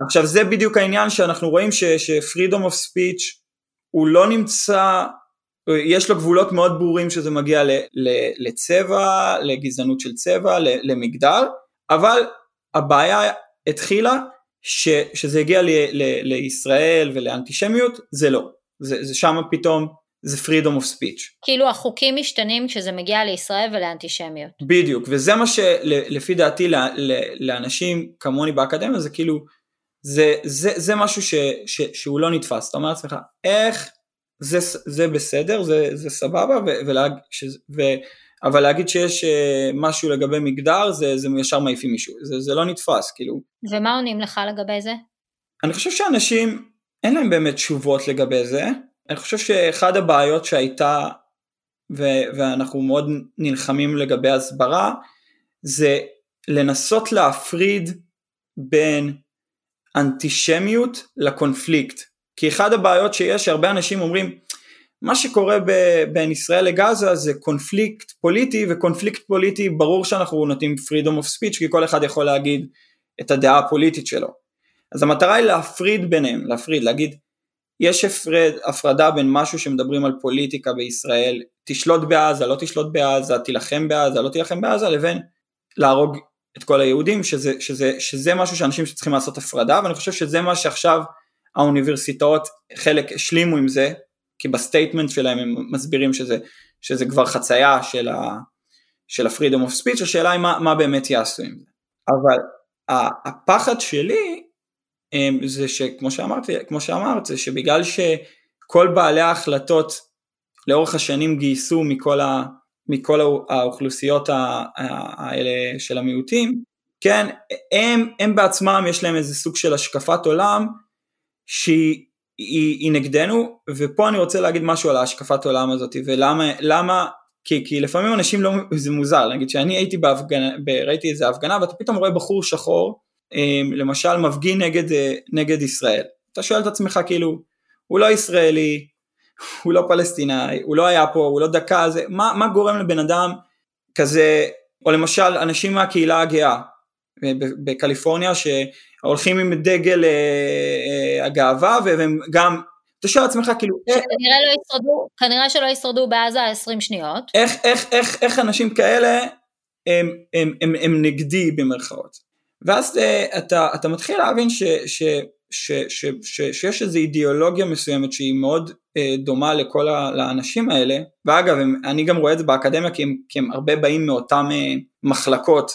עכשיו זה בדיוק העניין שאנחנו רואים ש-freedom of speech הוא לא נמצא, יש לו גבולות מאוד ברורים שזה מגיע ל- ל- לצבע, לגזענות של צבע, ל- למגדר, אבל הבעיה התחילה ש- שזה הגיע ל- ל- לישראל ולאנטישמיות, זה לא, זה, זה שם פתאום זה freedom of speech. כאילו החוקים משתנים כשזה מגיע לישראל ולאנטישמיות. בדיוק, וזה מה שלפי דעתי לאנשים כמוני באקדמיה, זה כאילו, זה, זה, זה משהו ש, ש, שהוא לא נתפס, אתה אומר לעצמך, איך זה, זה בסדר, זה, זה סבבה, ו, ולהג, ש, ו, אבל להגיד שיש משהו לגבי מגדר, זה, זה ישר מעיפים מישהו, זה, זה לא נתפס, כאילו. ומה עונים לך לגבי זה? אני חושב שאנשים, אין להם באמת תשובות לגבי זה, אני חושב שאחד הבעיות שהייתה, ו- ואנחנו מאוד נלחמים לגבי הסברה, זה לנסות להפריד בין אנטישמיות לקונפליקט, כי אחד הבעיות שיש, הרבה אנשים אומרים, מה שקורה ב- בין ישראל לגזה, זה קונפליקט פוליטי, וקונפליקט פוליטי ברור שאנחנו נותנים freedom of speech, כי כל אחד יכול להגיד את הדעה הפוליטית שלו, אז המטרה היא להפריד ביניהם, להפריד, להגיד, יש הפרד, הפרדה בין משהו שמדברים על פוליטיקה בישראל, תשלוט בעזה, לא תשלוט בעזה, תילחם בעזה, לא תילחם בעזה, לבין להרוג את כל היהודים, שזה, שזה, שזה משהו שאנשים שצריכים לעשות הפרדה, ואני חושב שזה מה שעכשיו האוניברסיטאות חלק השלימו עם זה, כי בסטייטמנט שלהם הם מסבירים שזה, שזה כבר חצייה של ה, של ה-freedom of speech, השאלה היא מה, מה באמת יעשו עם זה. אבל הפחד שלי, זה שכמו שאמרתי, כמו שאמרת, זה שבגלל שכל בעלי ההחלטות לאורך השנים גייסו מכל, ה, מכל האוכלוסיות האלה של המיעוטים, כן, הם, הם בעצמם יש להם איזה סוג של השקפת עולם שהיא היא נגדנו, ופה אני רוצה להגיד משהו על השקפת עולם הזאת, ולמה, למה, כי, כי לפעמים אנשים לא, זה מוזר, נגיד שאני הייתי בהפגנה, ראיתי איזה הפגנה, ואתה פתאום רואה בחור שחור, למשל מפגין נגד, נגד ישראל, אתה שואל את עצמך כאילו, הוא לא ישראלי, הוא לא פלסטיני, הוא לא היה פה, הוא לא דקה, זה, מה, מה גורם לבן אדם כזה, או למשל אנשים מהקהילה הגאה, בקליפורניה, שהולכים עם דגל הגאווה, והם גם, אתה שואל את עצמך כאילו, כנראה לא ישרדו, כנראה שלא ישרדו בעזה עשרים שניות, איך, איך, איך, איך אנשים כאלה, הם, הם, הם, הם נגדי במרכאות, ואז אתה, אתה מתחיל להבין ש, ש, ש, ש, ש, שיש איזו אידיאולוגיה מסוימת שהיא מאוד דומה לכל האנשים האלה, ואגב, אני גם רואה את זה באקדמיה, כי הם, כי הם הרבה באים מאותם מחלקות,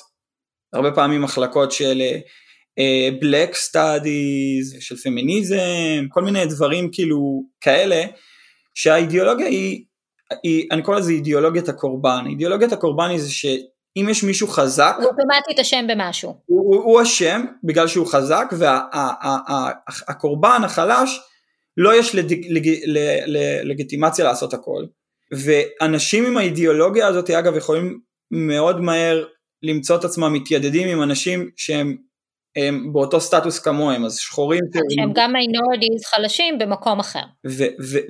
הרבה פעמים מחלקות של black studies, של פמיניזם, כל מיני דברים כאילו כאלה, שהאידיאולוגיה היא, היא אני קורא לזה אידיאולוגיית הקורבן, אידיאולוגיית הקורבן היא זה ש אם יש מישהו חזק, הוא אוטומטית אשם במשהו. הוא אשם בגלל שהוא חזק, והקורבן החלש, לא יש לגיטימציה לעשות הכל. ואנשים עם האידיאולוגיה הזאת, אגב, יכולים מאוד מהר למצוא את עצמם מתיידדים עם אנשים שהם באותו סטטוס כמוהם, אז שחורים. שהם גם minorities חלשים במקום אחר.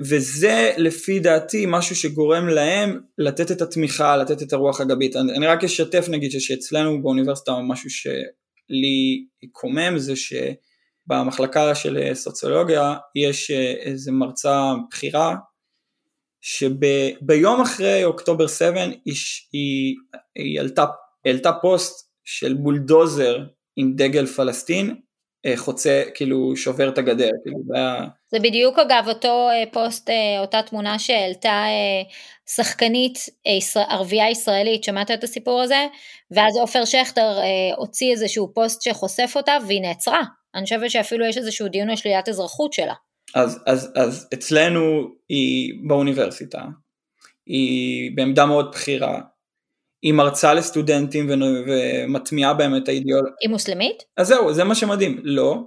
וזה לפי דעתי משהו שגורם להם לתת את התמיכה, לתת את הרוח הגבית. אני רק אשתף נגיד שאצלנו באוניברסיטה משהו שלי קומם, זה שבמחלקה של סוציולוגיה יש איזה מרצה בחירה, שביום אחרי אוקטובר שבע היא העלתה פוסט של בולדוזר, עם דגל פלסטין, חוצה, כאילו, שובר את הגדר, כאילו, זה היה... זה בדיוק אגב, אותו פוסט, אותה תמונה שהעלתה שחקנית ערבייה ישראלית, שמעת את הסיפור הזה? ואז אופר שכטר הוציא איזשהו פוסט שחושף אותה, והיא נעצרה. אני חושבת שאפילו יש איזשהו דיון על שלילת אזרחות שלה. אז, אז, אז אצלנו היא באוניברסיטה, היא בעמדה מאוד בחירה, היא מרצה לסטודנטים ומטמיעה בהם את האידיאולוגיה. היא מוסלמית? אז זהו, זה מה שמדהים, לא.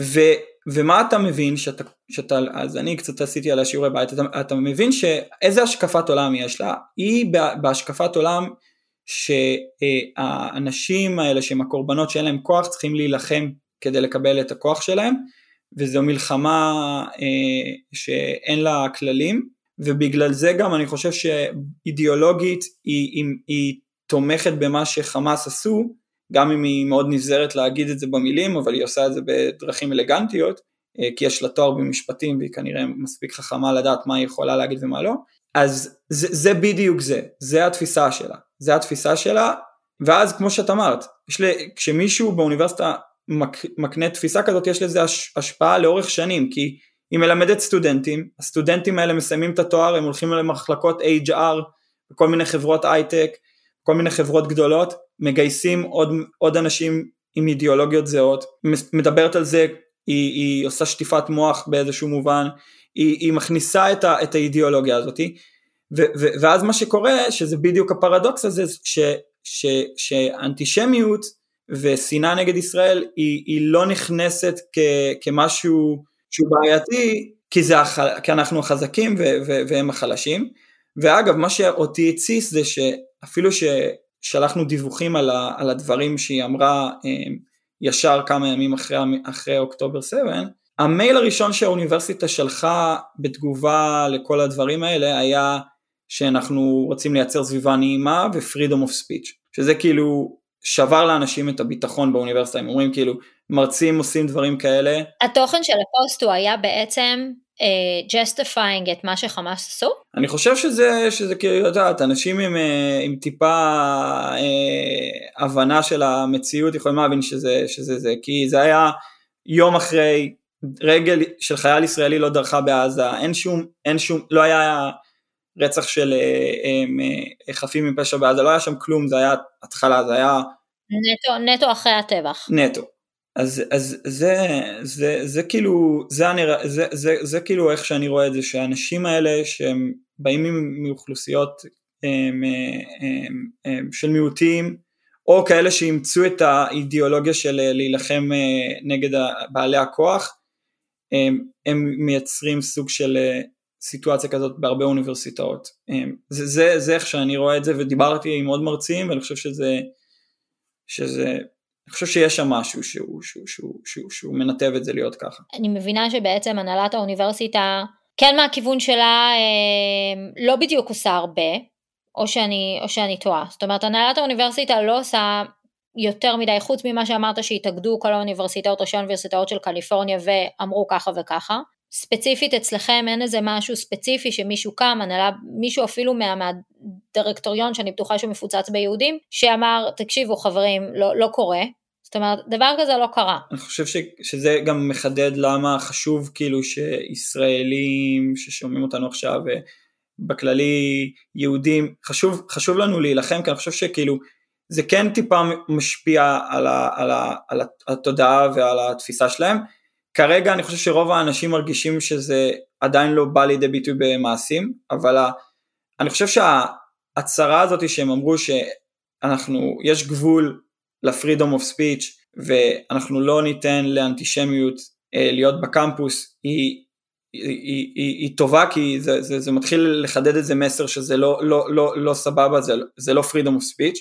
ו, ומה אתה מבין, שאתה, שאתה, אז אני קצת עשיתי על השיעורי בית, אתה, אתה מבין שאיזה השקפת עולם יש לה, היא בהשקפת עולם שהאנשים האלה שהם הקורבנות שאין להם כוח, צריכים להילחם כדי לקבל את הכוח שלהם, וזו מלחמה שאין לה כללים, ובגלל זה גם אני חושב שאידיאולוגית היא, היא, היא תומכת במה שחמאס עשו, גם אם היא מאוד נזהרת להגיד את זה במילים, אבל היא עושה את זה בדרכים אלגנטיות, כי יש לה תואר במשפטים, והיא כנראה מספיק חכמה לדעת מה היא יכולה להגיד ומה לא, אז זה, זה בדיוק זה, זה התפיסה שלה, זה התפיסה שלה, ואז כמו שאת אמרת, יש לה, כשמישהו באוניברסיטה מק, מקנה תפיסה כזאת, יש לזה השפעה לאורך שנים, כי היא מלמדת סטודנטים, הסטודנטים האלה מסיימים את התואר, הם הולכים למחלקות אייץ' אר, בכל מיני חברות הייטק, כל מיני חברות גדולות, מגייסים עוד, עוד אנשים עם אידיאולוגיות זהות, מדברת על זה, היא, היא עושה שטיפת מוח באיזשהו מובן, היא, היא מכניסה את, ה, את האידיאולוגיה הזאת, ו, ו, ואז מה שקורה, שזה בדיוק הפרדוקס הזה, ש, ש, שאנטישמיות ושנאה נגד ישראל, היא, היא לא נכנסת כ, כמשהו שהוא בעייתי, כי, זה, כי אנחנו החזקים ו, ו, והם החלשים, ואגב מה שאותי הציס זה שאפילו ששלחנו דיווחים על, ה, על הדברים שהיא אמרה ישר כמה ימים אחרי, אחרי אוקטובר שבע, המייל הראשון שהאוניברסיטה שלחה בתגובה לכל הדברים האלה היה שאנחנו רוצים לייצר סביבה נעימה ו-freedom of speech, שזה כאילו שבר לאנשים את הביטחון באוניברסיטה, הם אומרים כאילו מרצים עושים דברים כאלה. התוכן של הפוסט הוא היה בעצם justifying את מה שחמאס עשו? אני חושב שזה, שזה כאילו, יודעת, אנשים עם, עם טיפה אה, הבנה של המציאות, יכולים להבין שזה, שזה זה, כי זה היה יום אחרי, רגל של חייל ישראלי לא דרכה בעזה, אין שום, אין שום, לא היה רצח של אה, חפים מפשע בעזה, לא היה שם כלום, זה היה התחלה, זה היה... נטו, נטו אחרי הטבח. נטו. אז, אז זה, זה, זה כאילו, זה אני, זה, זה, זה כאילו איך שאני רואה את זה, שהאנשים האלה שהם באים מאוכלוסיות הם, הם, הם, של מיעוטים, או כאלה שימצאו את האידיאולוגיה של להילחם נגד בעלי הכוח, הם, הם מייצרים סוג של סיטואציה כזאת בהרבה אוניברסיטאות. זה, זה, זה איך שאני רואה את זה, ודיברתי עם עוד מרצים, ואני חושב שזה, שזה אני חושב שיש שם משהו שהוא, שהוא, שהוא, שהוא, שהוא מנתב את זה להיות ככה. אני מבינה שבעצם הנהלת האוניברסיטה, כן מהכיוון שלה, אה, לא בדיוק עושה הרבה, או שאני, או שאני טועה. זאת אומרת, הנהלת האוניברסיטה לא עושה יותר מדי, חוץ ממה שאמרת שהתאגדו כל האוניברסיטאות, ראשי האוניברסיטאות של קליפורניה, ואמרו ככה וככה. ספציפית אצלכם אין איזה משהו ספציפי שמישהו קם, הנהלה, מישהו אפילו מה, מהדירקטוריון שאני בטוחה שמפוצץ ביהודים, שאמר תקשיבו חברים, לא, לא קורה, זאת אומרת דבר כזה לא קרה. אני חושב ש, שזה גם מחדד למה חשוב כאילו שישראלים ששומעים אותנו עכשיו, בכללי יהודים, חשוב, חשוב לנו להילחם, כי אני חושב שכאילו זה כן טיפה משפיע על, ה, על, ה, על התודעה ועל התפיסה שלהם, כרגע אני חושב שרוב האנשים מרגישים שזה עדיין לא בא לידי ביטוי במעשים, אבל ה, אני חושב שההצהרה הזאת שהם אמרו שאנחנו, יש גבול לפרידום אוף ספיץ' ואנחנו לא ניתן לאנטישמיות אה, להיות בקמפוס, היא, היא, היא, היא, היא טובה, כי זה, זה, זה מתחיל לחדד איזה מסר שזה לא, לא, לא, לא סבבה, זה, זה לא פרידום אוף ספיץ',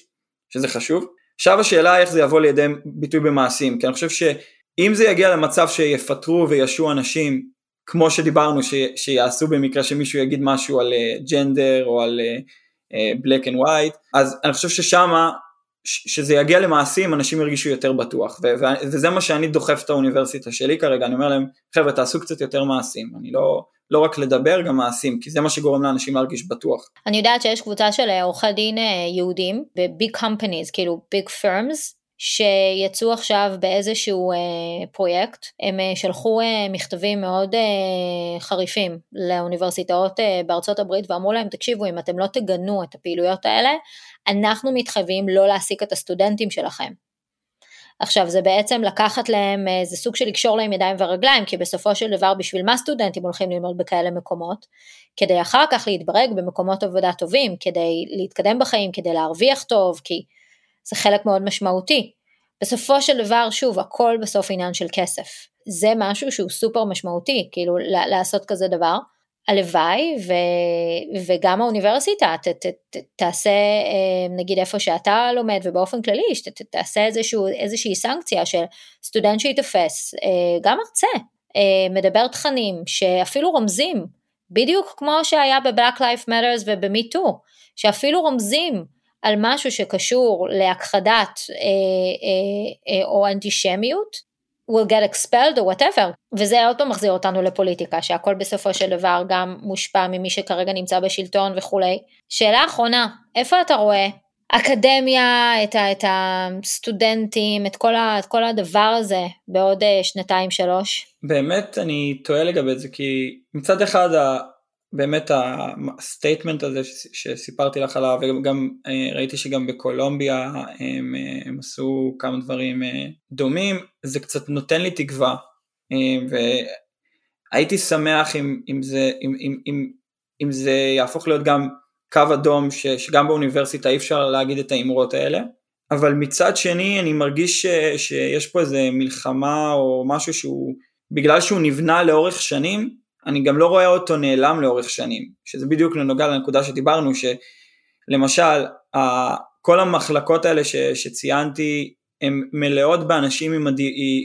שזה חשוב. עכשיו השאלה איך זה יבוא לידי ביטוי במעשים, כי אני חושב ש אם זה יגיע למצב שיפטרו וישו אנשים, כמו שדיברנו, ש, שיעשו במקרה שמישהו יגיד משהו על ג'נדר, uh, או על בלק אנד ווייט, אז אני חושב ששמה, ש, שזה יגיע למעשים, אנשים ירגישו יותר בטוח, ו, ו, וזה מה שאני דוחף את האוניברסיטה שלי כרגע, אני אומר להם, חבר'ה, תעשו קצת יותר מעשים, אני לא, לא רק לדבר, גם מעשים, כי זה מה שגורם לאנשים להרגיש בטוח. אני יודעת שיש קבוצה של עורכי דין יהודים, ב-big companies, כאילו big firms, שיצאו עכשיו באיזשהו אה, פרויקט, הם אה, שלחו אה, מכתבים מאוד אה, חריפים לאוניברסיטאות אה, בארצות הברית, ואמרו להם, תקשיבו, אם אתם לא תגנו את הפעילויות האלה, אנחנו מתחייבים לא להעסיק את הסטודנטים שלכם. עכשיו, זה בעצם לקחת להם, אה, זה סוג של לקשור להם ידיים ורגליים, כי בסופו של דבר, בשביל מה סטודנטים הולכים ללמוד בכאלה מקומות? כדי אחר כך להתברג במקומות עבודה טובים, כדי להתקדם בחיים, כדי להרוויח טוב, כי זה חלק מאוד משמעותי. בסופו של דבר, שוב, הכל בסוף עניין של כסף. זה משהו שהוא סופר משמעותי, כאילו, לעשות כזה דבר. הלוואי, ו- וגם האוניברסיטה, ת- ת- ת- תעשה, נגיד, איפה שאתה לומד, ובאופן כללי, ת- ת- תעשה איזשהו, איזושהי סנקציה של סטודנט שיתפס, גם מרצה, מדבר תכנים, שאפילו רומזים, בדיוק כמו שהיה ב-Black Lives Matters וב-MeToo, שאפילו רומזים על משהו שקשור להכחדת אה, אה, אה, או אנטישמיות, will get expelled or whatever, וזה עוד פעם מחזיר אותנו לפוליטיקה, שהכל בסופו של דבר גם מושפע ממי שכרגע נמצא בשלטון וכולי. שאלה אחרונה, איפה אתה רואה אקדמיה, את, ה, את הסטודנטים, את כל, ה, את כל הדבר הזה בעוד שנתיים שלוש? באמת אני טועה לגבי את זה, כי מצד אחד ה, באמת הסטייטמנט הזה ש, שסיפרתי לך עליו, וגם ראיתי שגם בקולומביה הם, הם עשו כמה דברים דומים, זה קצת נותן לי תקווה, והייתי שמח אם, אם, זה, אם, אם, אם, אם זה יהפוך להיות גם קו אדום, ש, שגם באוניברסיטה אי אפשר להגיד את האמרות האלה, אבל מצד שני אני מרגיש ש, שיש פה איזה מלחמה או משהו שהוא, בגלל שהוא נבנה לאורך שנים, אני גם לא רואה אותו נעלם לאורך שנים, שזה בדיוק נוגע לנקודה שדיברנו, שלמשל כל המחלקות האלה ש, שציינתי, הם מלאות באנשים עם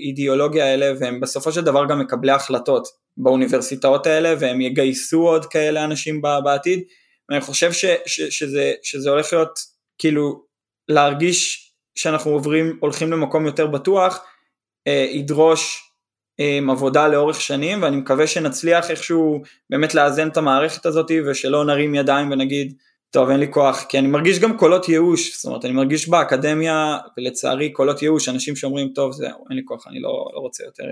אידיאולוגיה האלה, והם בסופו של דבר גם מקבלי החלטות באוניברסיטאות האלה, והם יגייסו עוד כאלה אנשים בעתיד, ואני חושב ש, ש, שזה, שזה הולך להיות, כאילו, להרגיש שאנחנו עוברים, הולכים למקום יותר בטוח, אה, ידרוש אה, עבודה לאורך שנים, ואני מקווה שנצליח איכשהו באמת לאזן את המערכת הזאת, ושלא נרים ידיים ונגיד, טוב, אין לי כוח, כי אני מרגיש גם קולות ייאוש, זאת אומרת, אני מרגיש באקדמיה, ולצערי קולות ייאוש, אנשים שאומרים, טוב, זה, אין לי כוח, אני לא, לא רוצה יותר,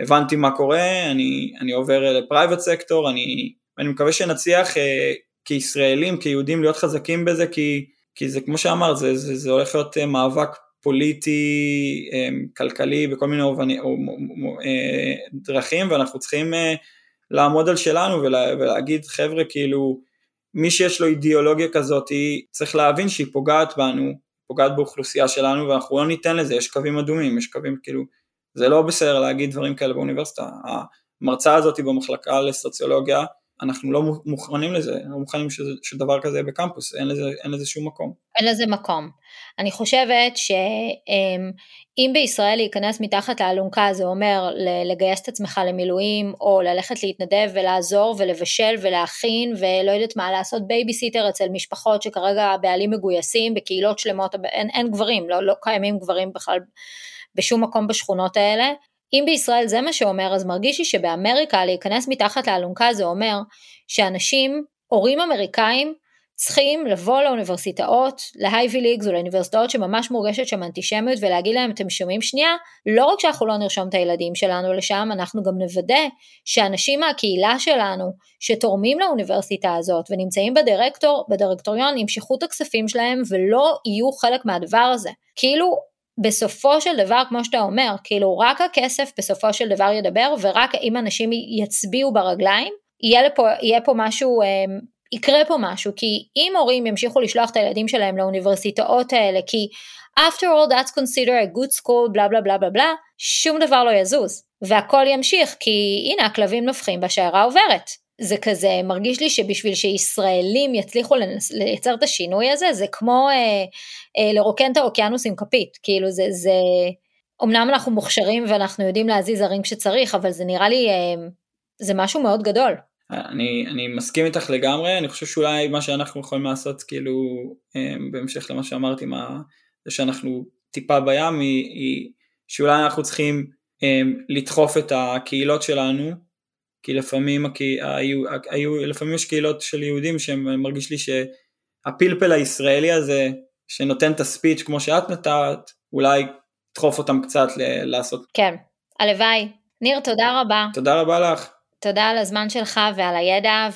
הבנתי מה קורה, אני, אני עובר לפרייבט סקטור, אני, אני מקווה שנצליח, אה, כישראלים, כיהודים, להיות חזקים בזה, כי, כי זה, כמו שאמר, זה, זה, זה הולך להיות מאבק פוליטי, כלכלי, בכל מיני דרכים, ואנחנו צריכים לעמוד על שלנו, ולה, ולהגיד, חבר'ה, כאילו, מי שיש לו אידיאולוגיה כזאת, צריך להבין שהיא פוגעת בנו, פוגעת באוכלוסייה שלנו, ואנחנו לא ניתן לזה, יש קווים אדומים, יש קווים, כאילו, זה לא בסדר להגיד דברים כאלה באוניברסיטה. המרצה הזאת במחלקה לסוציולוגיה, אנחנו לא מוכנים לזה, לא מוכנים שדבר כזה בקמפוס, אין לזה, אין לזה שום מקום. אין לזה מקום. אני חושבת שאם בישראל להיכנס מתחת לאלונקה, זה אומר לגייס את עצמך למילואים, או ללכת להתנדב ולעזור ולבשל ולהכין, ולא יודעת מה לעשות בייביסיטר אצל משפחות שכרגע הבעלים מגויסים, בקהילות שלמות, אין, אין גברים, לא, לא קיימים גברים בכלל בשום מקום בשכונות האלה. אם בישראל זה מה שאומר, אז מרגישי שבאמריקה להיכנס מתחת לאלונקה זה אומר שאנשים, הורים אמריקאים, צריכים לבוא לאוניברסיטאות, להייבי ליגס ולאוניברסיטאות שממש מורגשת שם אנטישמיות, ולהגיד להם, אתם שומעים שנייה, לא רק שאנחנו לא נרשום את הילדים שלנו לשם, אנחנו גם נוודא שאנשים מהקהילה שלנו, שתורמים לאוניברסיטה הזאת, ונמצאים בדירקטור, בדירקטוריון, ימשכו את הכספים שלהם, ולא יהיו חלק מהדבר הזה. כאילו, בסופו של דבר, כמו שאתה אומר, כאילו רק הכסף בסופו של דבר ידבר, ורק אם אנשים יצביעו ברגליים, יהיה פה, יהיה פה משהו, יקרה פה משהו, כי אם הורים ימשיכו לשלוח את הילדים שלהם לאוניברסיטאות האלה, כי after all that's considered a good school, בלה בלה בלה בלה בלה, שום דבר לא יזוז, והכל ימשיך, כי הנה הכלבים נופחים בשיירה עוברת. זה כזה, מרגיש לי שבשביל שישראלים יצליחו לייצר את השינוי הזה, זה כמו אה, אה, לרוקן את האוקיינוס עם כפית, כאילו זה, זה, אמנם אנחנו מוכשרים ואנחנו יודעים להזיז הרים כשצריך, אבל זה נראה לי, אה, זה משהו מאוד גדול. אני, אני מסכים איתך לגמרי, אני חושב שאולי מה שאנחנו יכולים לעשות, כאילו, אה, בהמשך למה שאמרתי, מה, זה שאנחנו טיפה בים, היא, היא, שאולי אנחנו צריכים אה, לדחוף את הקהילות שלנו, כי לפעמים, לפעמים יש קהילות של יהודים שמרגיש לי שהפלפל הישראלי הזה, שנותן את הספיץ' כמו שאת נתת, אולי תדחוף אותם קצת לעשות. כן, הלוואי. ניר, תודה רבה. תודה רבה לך. תודה על הזמן שלך ועל הידע,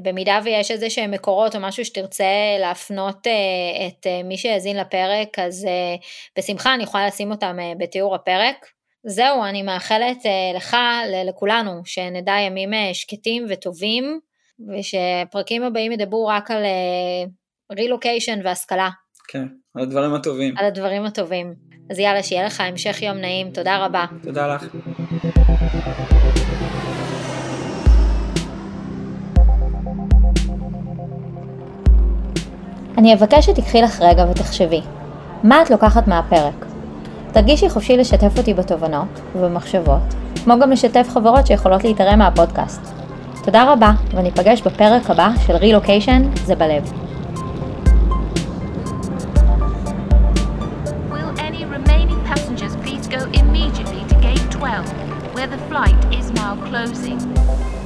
ובמידה ויש איזה שהם מקורות או משהו שתרצה להפנות את מי שיזין לפרק, אז בשמחה אני יכולה לשים אותם בתיאור הפרק. זהו, אני מאחלת לך, לכולנו, שנדע ימים שקטים וטובים, ושפרקים הבאים ידברו רק על רילוקיישן והשכלה. כן, על הדברים הטובים. על הדברים הטובים. אז יאללה, שיהיה לך המשך יום נעים. תודה רבה. תודה לך. אני אבקש שתקחי לך רגע ותחשבי. מה את לוקחת מהפרק? תרגישי חופשי לשתף אותי בתובנות ובמחשבות, כמו גם לשתף חברות שיכולות להתראה מהפודקאסט. תודה רבה, וניפגש בפרק הבא של רילוקיישן זה בלב. Will any remaining passengers please go immediately to gate twelve, where the flight is now closing?